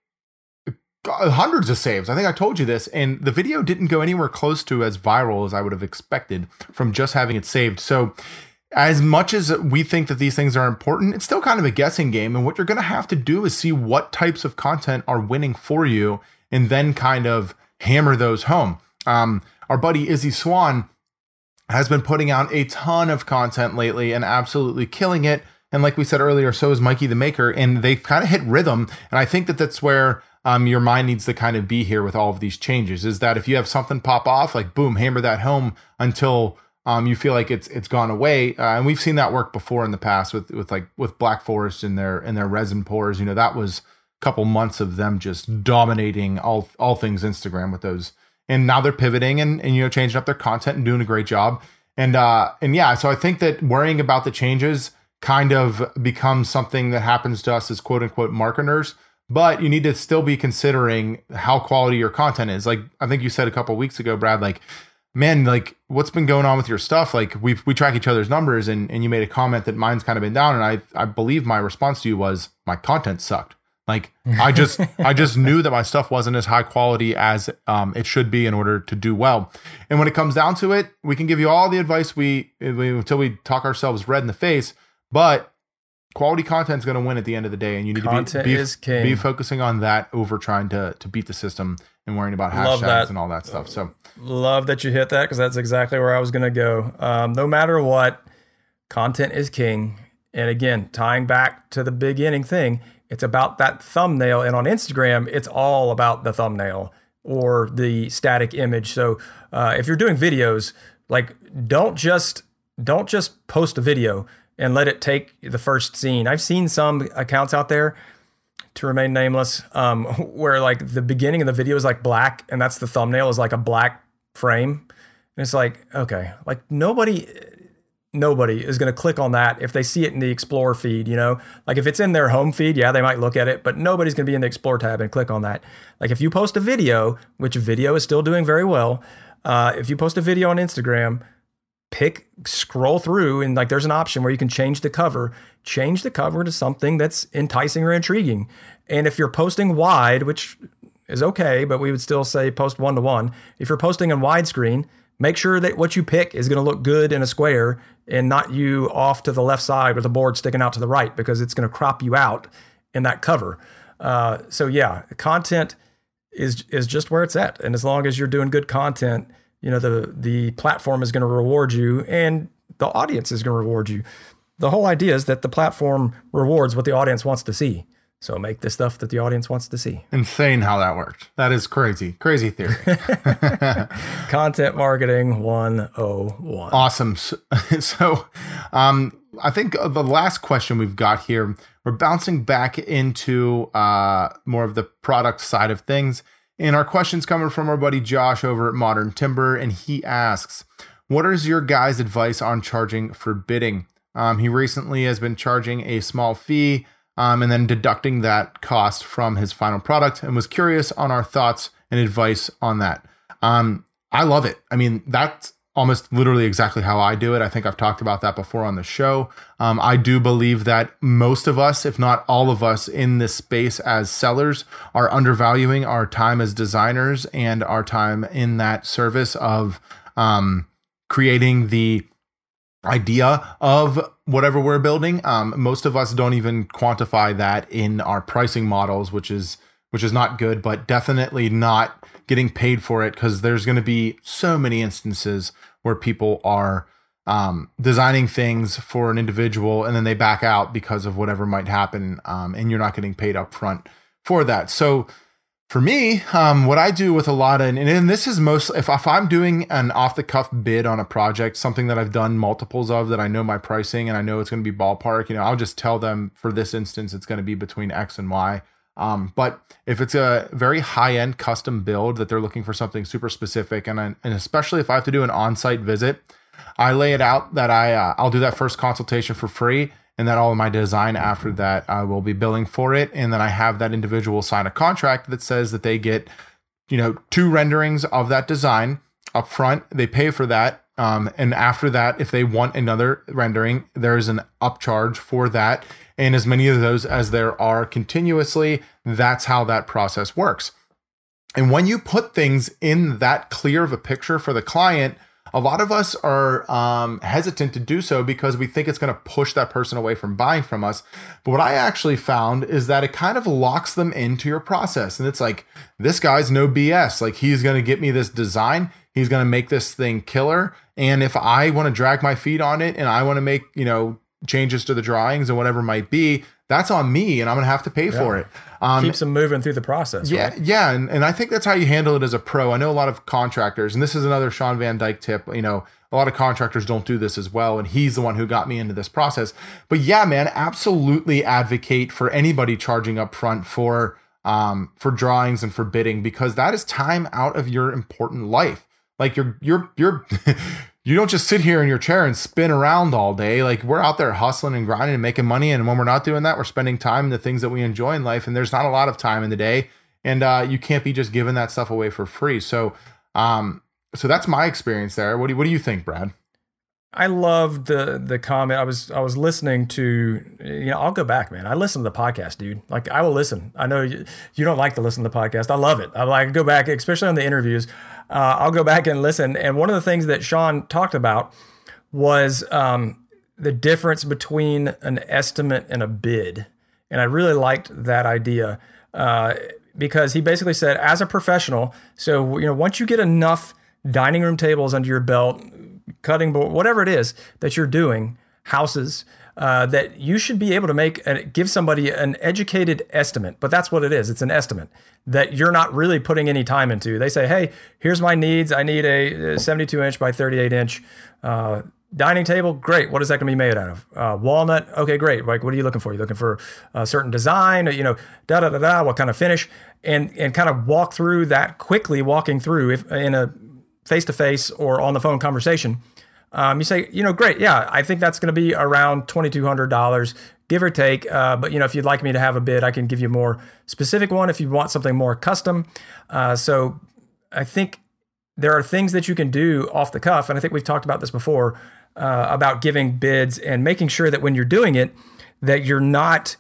got hundreds of saves. I think I told you this. And the video didn't go anywhere close to as viral as I would have expected from just having it saved. So as much as we think that these things are important, it's still kind of a guessing game. And what you're going to have to do is see what types of content are winning for you and then kind of hammer those home. Um, our buddy Izzy Swan has been putting out a ton of content lately and absolutely killing it. And like we said earlier, so is Mikey the Maker, and they've kind of hit rhythm. And I think that that's where um, your mind needs to kind of be here with all of these changes, is that if you have something pop off, like boom, hammer that home until um, you feel like it's it's gone away. Uh, and we've seen that work before in the past with with like with Black Forest and their and their resin pours. You know, that was a couple months of them just dominating all all things Instagram with those. And now they're pivoting and, and, you know, changing up their content and doing a great job. And, uh, and yeah, so I think that worrying about the changes kind of becomes something that happens to us as quote unquote marketers, but you need to still be considering how quality your content is. Like, I think you said a couple of weeks ago, Brad, like, man, like what's been going on with your stuff? Like we we track each other's numbers and, and you made a comment that mine's kind of been down. And I, I believe my response to you was my content sucked. Like I just, I just knew that my stuff wasn't as high quality as um, it should be in order to do well. And when it comes down to it, we can give you all the advice we, we until we talk ourselves red in the face. But quality content is going to win at the end of the day, and you need content to be, be, is king. be focusing on that over trying to to beat the system and worrying about hashtags and all that stuff. So love that you hit that because that's exactly where I was going to go. Um, no matter what, content is king. And again, tying back to the beginning thing. It's about that thumbnail. And on Instagram, it's all about the thumbnail or the static image. So uh, if you're doing videos, like don't just don't just post a video and let it take the first scene. I've seen some accounts out there, to remain nameless, um, where like the beginning of the video is like black and that's the thumbnail is like a black frame. And it's like, okay, like nobody... Nobody is going to click on that if they see it in the Explore feed, you know, like if it's in their home feed, yeah, they might look at it, but nobody's going to be in the Explore tab and click on that. Like if you post a video, which video is still doing very well. Uh, if you post a video on Instagram, pick, scroll through and like there's an option where you can change the cover, change the cover to something that's enticing or intriguing. And if you're posting wide, which is okay, but we would still say post one to one. If you're posting in widescreen, make sure that what you pick is going to look good in a square and not you off to the left side with a board sticking out to the right because it's going to crop you out in that cover. Uh, so yeah, content is is just where it's at. And as long as you're doing good content, you know, the, the platform is going to reward you and the audience is going to reward you. The whole idea is that the platform rewards what the audience wants to see. So make the stuff that the audience wants to see. Insane how that worked. That is crazy. Crazy theory. Content marketing one oh one. Awesome. So, so um, I think the last question we've got here, we're bouncing back into uh, more of the product side of things. And our question's coming from our buddy Josh over at Modern Timber. And he asks, what is your guys' advice on charging for bidding? Um, he recently has been charging a small fee Um, and then deducting that cost from his final product, and was curious on our thoughts and advice on that. Um, I love it. I mean, that's almost literally exactly how I do it. I think I've talked about that before on the show. Um, I do believe that most of us, if not all of us in this space as sellers, are undervaluing our time as designers and our time in that service of um, creating the idea of whatever we're building. Um, most of us don't even quantify that in our pricing models, which is which is not good, but definitely not getting paid for it because there's going to be so many instances where people are um, designing things for an individual and then they back out because of whatever might happen, um, and you're not getting paid up front for that. So for me, um, what I do with a lot of, and, and this is mostly, if, if I'm doing an off-the-cuff bid on a project, something that I've done multiples of that I know my pricing and I know it's going to be ballpark, you know, I'll just tell them for this instance, it's going to be between X and Y. Um, but if it's a very high-end custom build that they're looking for something super specific, and, I, and especially if I have to do an on-site visit, I lay it out that I, uh, I'll do that first consultation for free. and then all of my design after that I will be billing for it. And then I have that individual sign a contract that says that they get, you know, two renderings of that design up front. They pay for that. Um, and after that, if they want another rendering, there's an upcharge for that. And as many of those as there are continuously, that's how that process works. And when you put things in that clear of a picture for the client, a lot of us are um, hesitant to do so because we think it's going to push that person away from buying from us. But what I actually found is that it kind of locks them into your process. And it's like, this guy's no B S. Like, he's going to get me this design. He's going to make this thing killer. And if I want to drag my feet on it and I want to make, you know, changes to the drawings and whatever it might be, that's on me, and I'm going to have to pay yeah. for it. Um, Keeps them moving through the process. Yeah. Right? Yeah. And, and I think that's how you handle it as a pro. I know a lot of contractors, and this is another Sean Van Dyke tip, you know, a lot of contractors don't do this as well. And he's the one who got me into this process, but yeah, man, absolutely advocate for anybody charging up front for, um, for drawings and for bidding, because that is time out of your important life. Like you're, you're, you're, you don't just sit here in your chair and spin around all day. Like, we're out there hustling and grinding and making money. And when we're not doing that, we're spending time in the things that we enjoy in life. And there's not a lot of time in the day, and uh, you can't be just giving that stuff away for free. So, um, so that's my experience there. What do you, what do you think, Brad? I love the, the comment. I was, I was listening to, you know, I'll go back, man. I listen to the podcast, dude. Like, I will listen. I know you, you don't like to listen to the podcast. I love it. I like go back, especially on the interviews. Uh, I'll go back and listen. And one of the things that Sean talked about was um, the difference between an estimate and a bid. And I really liked that idea uh, because he basically said, as a professional, so, you know, once you get enough dining room tables under your belt, cutting board, whatever it is that you're doing, houses, uh, that you should be able to make and give somebody an educated estimate. But that's what it is. It's an estimate that you're not really putting any time into. They say, hey, here's my needs. I need a seventy-two inch by thirty-eight inch uh, dining table. Great. What is that going to be made out of? Uh, walnut. Okay, great. Like, what are you looking for? You're looking for a certain design, you know, da, da, da, da, what kind of finish, and, and kind of walk through that quickly, walking through if in a face-to-face or on the phone conversation. Um, you say, you know, great. Yeah, I think that's going to be around twenty-two hundred dollars, give or take. Uh, but, you know, if you'd like me to have a bid, I can give you a more specific one if you want something more custom. Uh, so I think there are things that you can do off the cuff. And I think we've talked about this before uh, about giving bids and making sure that when you're doing it, that you're not,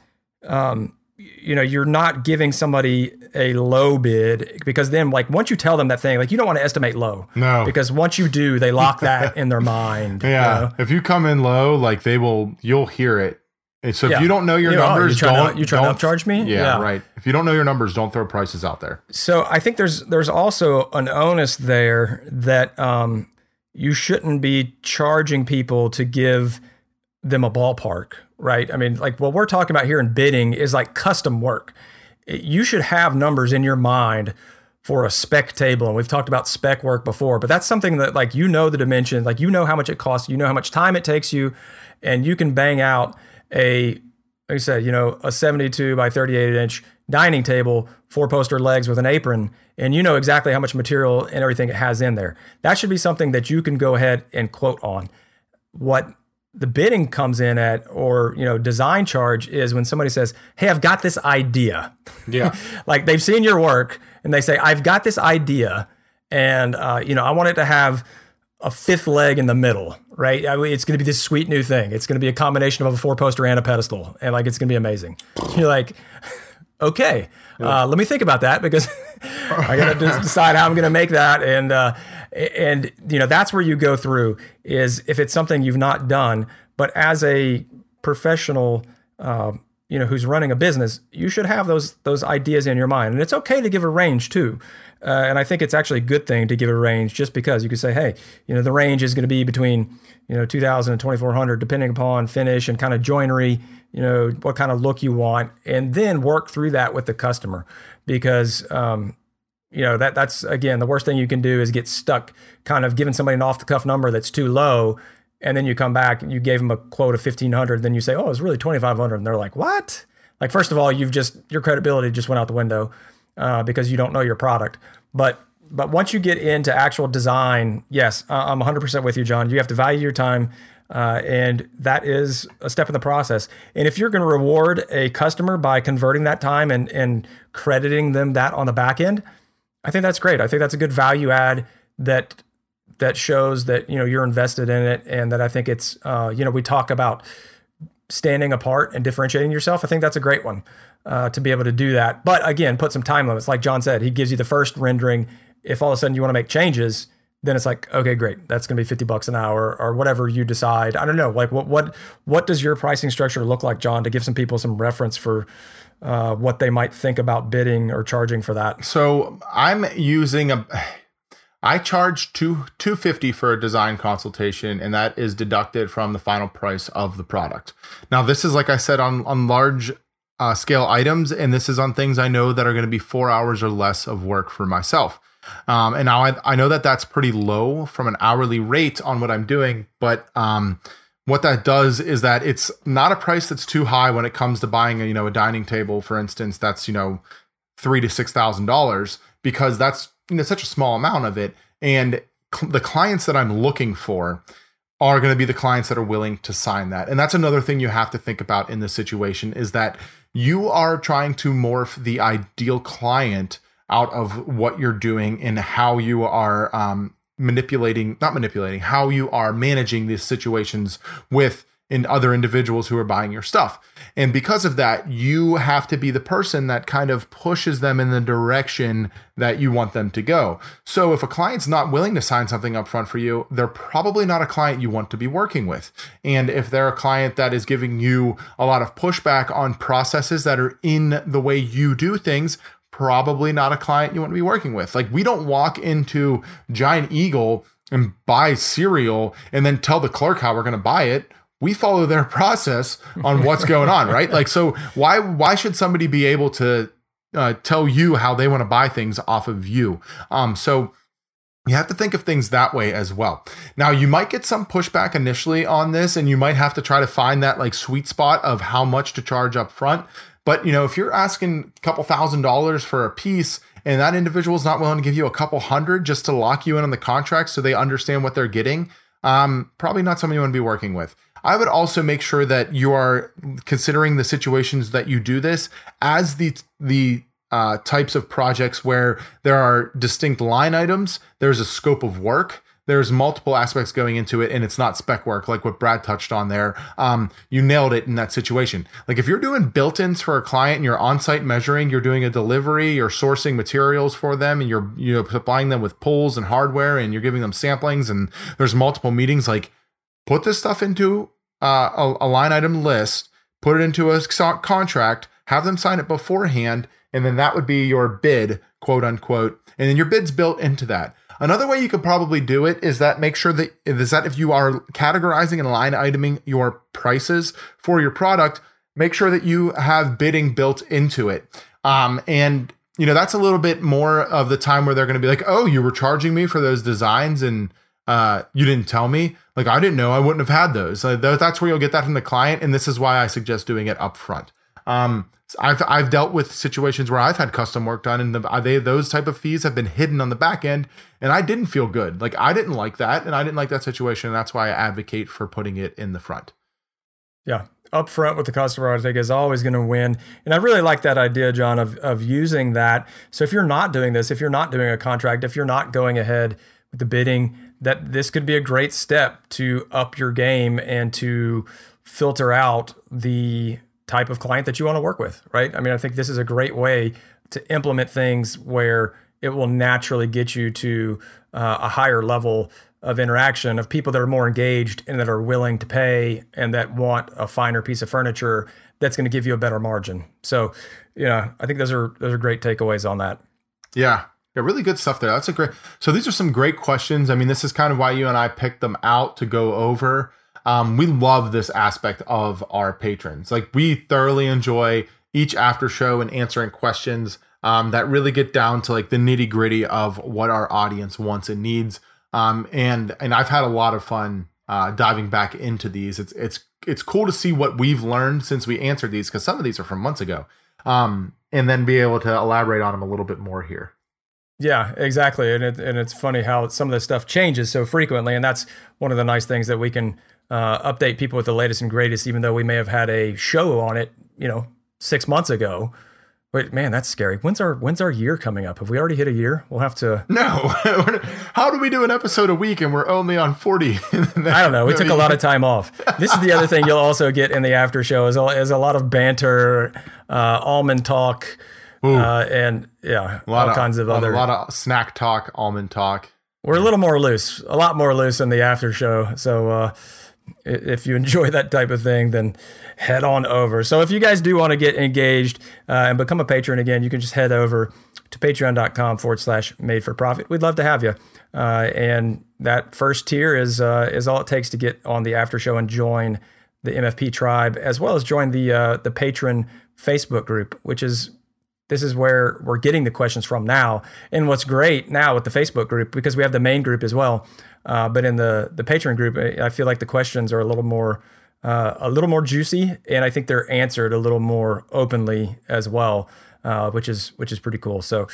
um, you know, you're not giving somebody a low bid, because then, like, once you tell them that thing, like, you don't want to estimate low. No. Because once you do, they lock that in their mind. Yeah. You know? If you come in low, like, they will, you'll hear it. And so yeah. if you don't know your you know, numbers, oh, you don't, to, you try don't, to upcharge me? Yeah, yeah, right. If you don't know your numbers, don't throw prices out there. So I think there's, there's also an onus there that, um, you shouldn't be charging people to give them a ballpark. Right. I mean, like, what we're talking about here in bidding is like custom work. It, you should have numbers in your mind for a spec table. And we've talked about spec work before, but that's something that, like, you know, the dimensions, like, you know, how much it costs, you know, how much time it takes you, and you can bang out a, like I said, you know, a seventy-two by thirty-eight inch dining table, four poster legs with an apron, and you know exactly how much material and everything it has in there. That should be something that you can go ahead and quote on. What the bidding comes in at, or, you know, design charge, is when somebody says, hey, I've got this idea. Yeah. Like, they've seen your work and they say, I've got this idea. And, uh, you know, I want it to have a fifth leg in the middle, right? I mean, it's going to be this sweet new thing. It's going to be a combination of a four poster and a pedestal. And, like, it's going to be amazing. You're like, okay, yeah. uh, let me think about that, because I got to decide how I'm going to make that. And, uh, And, you know, that's where you go through, is if it's something you've not done, but as a professional, uh, you know, who's running a business, you should have those those ideas in your mind. And it's okay to give a range too. Uh, and I think it's actually a good thing to give a range, just because you could say, hey, you know, the range is going to be between, you know, two thousand and twenty-four hundred, depending upon finish and kind of joinery, you know, what kind of look you want, and then work through that with the customer, because, um, you know, that that's, again, the worst thing you can do is get stuck kind of giving somebody an off-the-cuff number that's too low, and then you come back and you gave them a quote of fifteen hundred, then you say, oh, it's really twenty-five hundred, and they're like, what? Like, first of all, you've just, your credibility just went out the window uh, because you don't know your product. But but once you get into actual design, yes, I'm one hundred percent with you, John. You have to value your time. Uh, and that is a step in the process. And if you're going to reward a customer by converting that time and, and crediting them that on the back end, I think that's great. I think that's a good value add that that shows that, you know, you're invested in it, and that I think it's, uh, you know, we talk about standing apart and differentiating yourself. I think that's a great one uh, to be able to do that. But again, put some time limits. Like John said, he gives you the first rendering. If all of a sudden you want to make changes, then it's like, okay, great. That's going to be fifty bucks an hour or whatever you decide. I don't know. Like what, what, what does your pricing structure look like, John, to give some people some reference for uh, what they might think about bidding or charging for that? So I'm using a, I charge two, two hundred fifty dollars for a design consultation, and that is deducted from the final price of the product. Now this is, like I said, on, on large uh, scale items. And this is on things I know that are going to be four hours or less of work for myself. Um, and now I, I know that that's pretty low from an hourly rate on what I'm doing, but um, what that does is that it's not a price that's too high when it comes to buying a, you know, a dining table, for instance, that's, you know, three to six thousand dollars, because that's, you know, such a small amount of it. And cl- the clients that I'm looking for are going to be the clients that are willing to sign that. And that's another thing you have to think about in this situation, is that you are trying to morph the ideal client out of what you're doing and how you are um, manipulating, not manipulating, how you are managing these situations with in other individuals who are buying your stuff. And because of that, you have to be the person that kind of pushes them in the direction that you want them to go. So if a client's not willing to sign something up front for you, they're probably not a client you want to be working with. And if they're a client that is giving you a lot of pushback on processes that are in the way you do things, probably not a client you want to be working with. Like, we don't walk into Giant Eagle and buy cereal and then tell the clerk how we're going to buy it. We follow their process on what's going on, right? Like, so why, why should somebody be able to uh, tell you how they want to buy things off of you? Um, so you have to think of things that way as well. Now, you might get some pushback initially on this, and you might have to try to find that like sweet spot of how much to charge up front. But, you know, if you're asking a couple thousand dollars for a piece and that individual is not willing to give you a couple hundred just to lock you in on the contract so they understand what they're getting, um, probably not somebody you want to be working with. I would also make sure that you are considering the situations that you do this as the the uh, types of projects where there are distinct line items, there's a scope of work, there's multiple aspects going into it, and it's not spec work like what Brad touched on there. Um, you nailed it in that situation. Like, if you're doing built-ins for a client and you're on-site measuring, you're doing a delivery, you're sourcing materials for them, and you're you know supplying them with pulls and hardware, and you're giving them samplings, and there's multiple meetings, like, put this stuff into uh, a, a line item list, put it into a contract, have them sign it beforehand, and then that would be your bid, quote unquote, and then your bid's built into that. Another way you could probably do it is that make sure that is that if you are categorizing and line iteming your prices for your product, make sure that you have bidding built into it. Um, and, you know, that's a little bit more of the time where they're going to be like, oh, you were charging me for those designs and uh, you didn't tell me. Like, I didn't know, I wouldn't have had those. Uh, that's where you'll get that from the client. And this is why I suggest doing it up front. Um, I've I've dealt with situations where I've had custom work done, and the, they those type of fees have been hidden on the back end, and I didn't feel good. Like, I didn't like that, and I didn't like that situation, and that's why I advocate for putting it in the front. Yeah, up front with the customer, I think, is always going to win. And I really like that idea, John, of of using that. So if you're not doing this, if you're not doing a contract, if you're not going ahead with the bidding, that this could be a great step to up your game and to filter out the type of client that you want to work with, right? I mean, I think this is a great way to implement things where it will naturally get you to uh, a higher level of interaction of people that are more engaged and that are willing to pay and that want a finer piece of furniture that's going to give you a better margin. So, you know, I think those are those are great takeaways on that. Yeah. Yeah, really good stuff there. That's a great. So these are some great questions. I mean, this is kind of why you and I picked them out to go over. Um, we love this aspect of our patrons. Like, we thoroughly enjoy each after show and answering questions um, that really get down to like the nitty gritty of what our audience wants and needs. Um, and and I've had a lot of fun uh, diving back into these. It's it's it's cool to see what we've learned since we answered these, because some of these are from months ago, um, and then be able to elaborate on them a little bit more here. Yeah, exactly. And it, and it's funny how some of this stuff changes so frequently, and that's one of the nice things that we can uh, update people with the latest and greatest, even though we may have had a show on it, you know, six months ago. Wait, man, that's scary. When's our when's our year coming up? Have we already hit a year? We'll have to. No. How do we do an episode a week and we're only on forty? I don't know. We took a lot of time off. This is the other thing you'll also get in the after show is a, is a lot of banter, uh, almond talk, uh, and yeah, a lot all of, kinds of other. A lot of snack talk, almond talk. We're a little more loose, a lot more loose in the after show. So uh, if you enjoy that type of thing, then head on over. So if you guys do want to get engaged uh, and become a patron again, you can just head over to patreon.com forward slash made for profit. We'd love to have you. Uh, and that first tier is uh, is all it takes to get on the after show and join the M F P tribe, as well as join the uh, the patron Facebook group, which is this is where we're getting the questions from now. And what's great now with the Facebook group, because we have the main group as well, Uh, but in the, the Patreon group, I feel like the questions are a little more uh, a little more juicy, and I think they're answered a little more openly as well, uh, which is which is pretty cool. So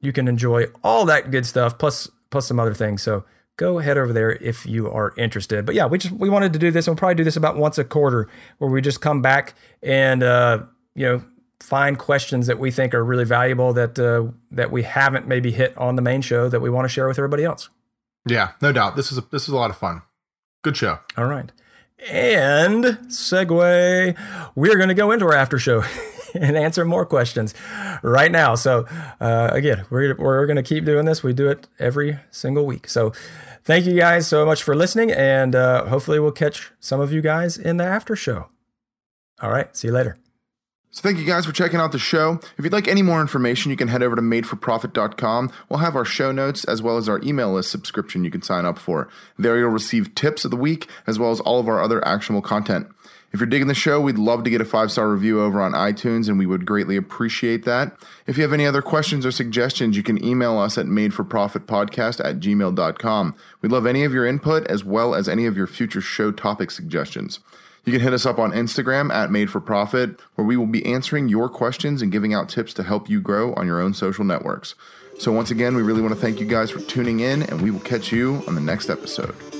you can enjoy all that good stuff, plus plus some other things. So go head over there if you are interested. But yeah, we just we wanted to do this, and we'll probably do this about once a quarter, where we just come back and uh, you know find questions that we think are really valuable that uh, that we haven't maybe hit on the main show that we want to share with everybody else. Yeah, no doubt. This is a, this is a lot of fun. Good show. All right. And segue, we're going to go into our after show and answer more questions right now. So uh, again, we're, we're going to keep doing this. We do it every single week. So thank you guys so much for listening, and uh, hopefully we'll catch some of you guys in the after show. All right. See you later. So thank you guys for checking out the show. If you'd like any more information, you can head over to made for profit dot com. We'll have our show notes as well as our email list subscription you can sign up for. There you'll receive tips of the week as well as all of our other actionable content. If you're digging the show, we'd love to get a five-star review over on iTunes, and we would greatly appreciate that. If you have any other questions or suggestions, you can email us at madeforprofitpodcast at gmail dot com. We'd love any of your input as well as any of your future show topic suggestions. You can hit us up on Instagram at Made for Profit, where we will be answering your questions and giving out tips to help you grow on your own social networks. So once again, we really want to thank you guys for tuning in, and we will catch you on the next episode.